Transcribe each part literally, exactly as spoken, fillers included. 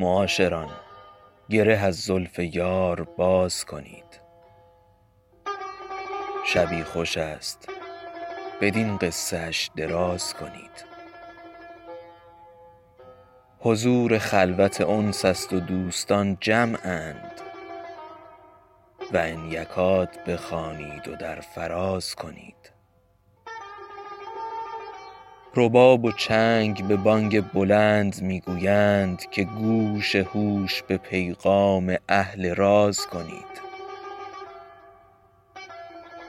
معاشران، گره از زلف یار باز کنید. شبی خوش است، بدین قصه‌اش دراز کنید. حضور خلوت انس است و دوستان جمع‌اند، و ان یکاد بخوانید و در فراز کنید. رباب و چنگ به بانگ بلند میگویند که گوش هوش به پیغام اهل راز کنید.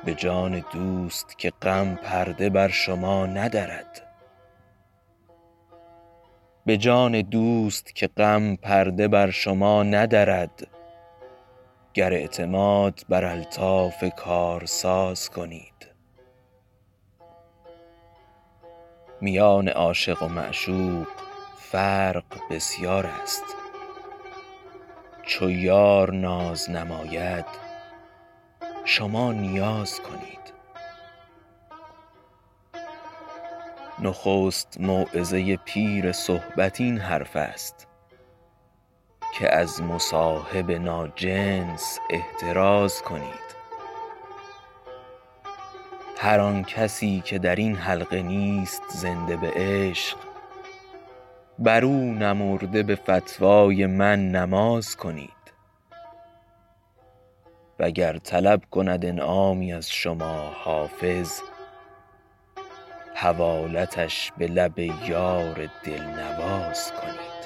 به جان دوست که غم پرده بر شما ندرد، به جان دوست که غم پرده بر شما ندرد، گر اعتماد بر الطاف کارساز کنید. میان عاشق و معشوق فرق بسیار است، چو یار ناز نماید شما نیاز کنید. نخست موعظه پیر صحبت این حرف است که از مصاحب ناجنس احتراز کنید. هر آن کسی که در این حلقه نیست زنده به عشق، بر او نمرده به فتوای من نماز کنید. وگر طلب کند انعامی از شما حافظ، حوالتش به لب یار دلنواز کنید.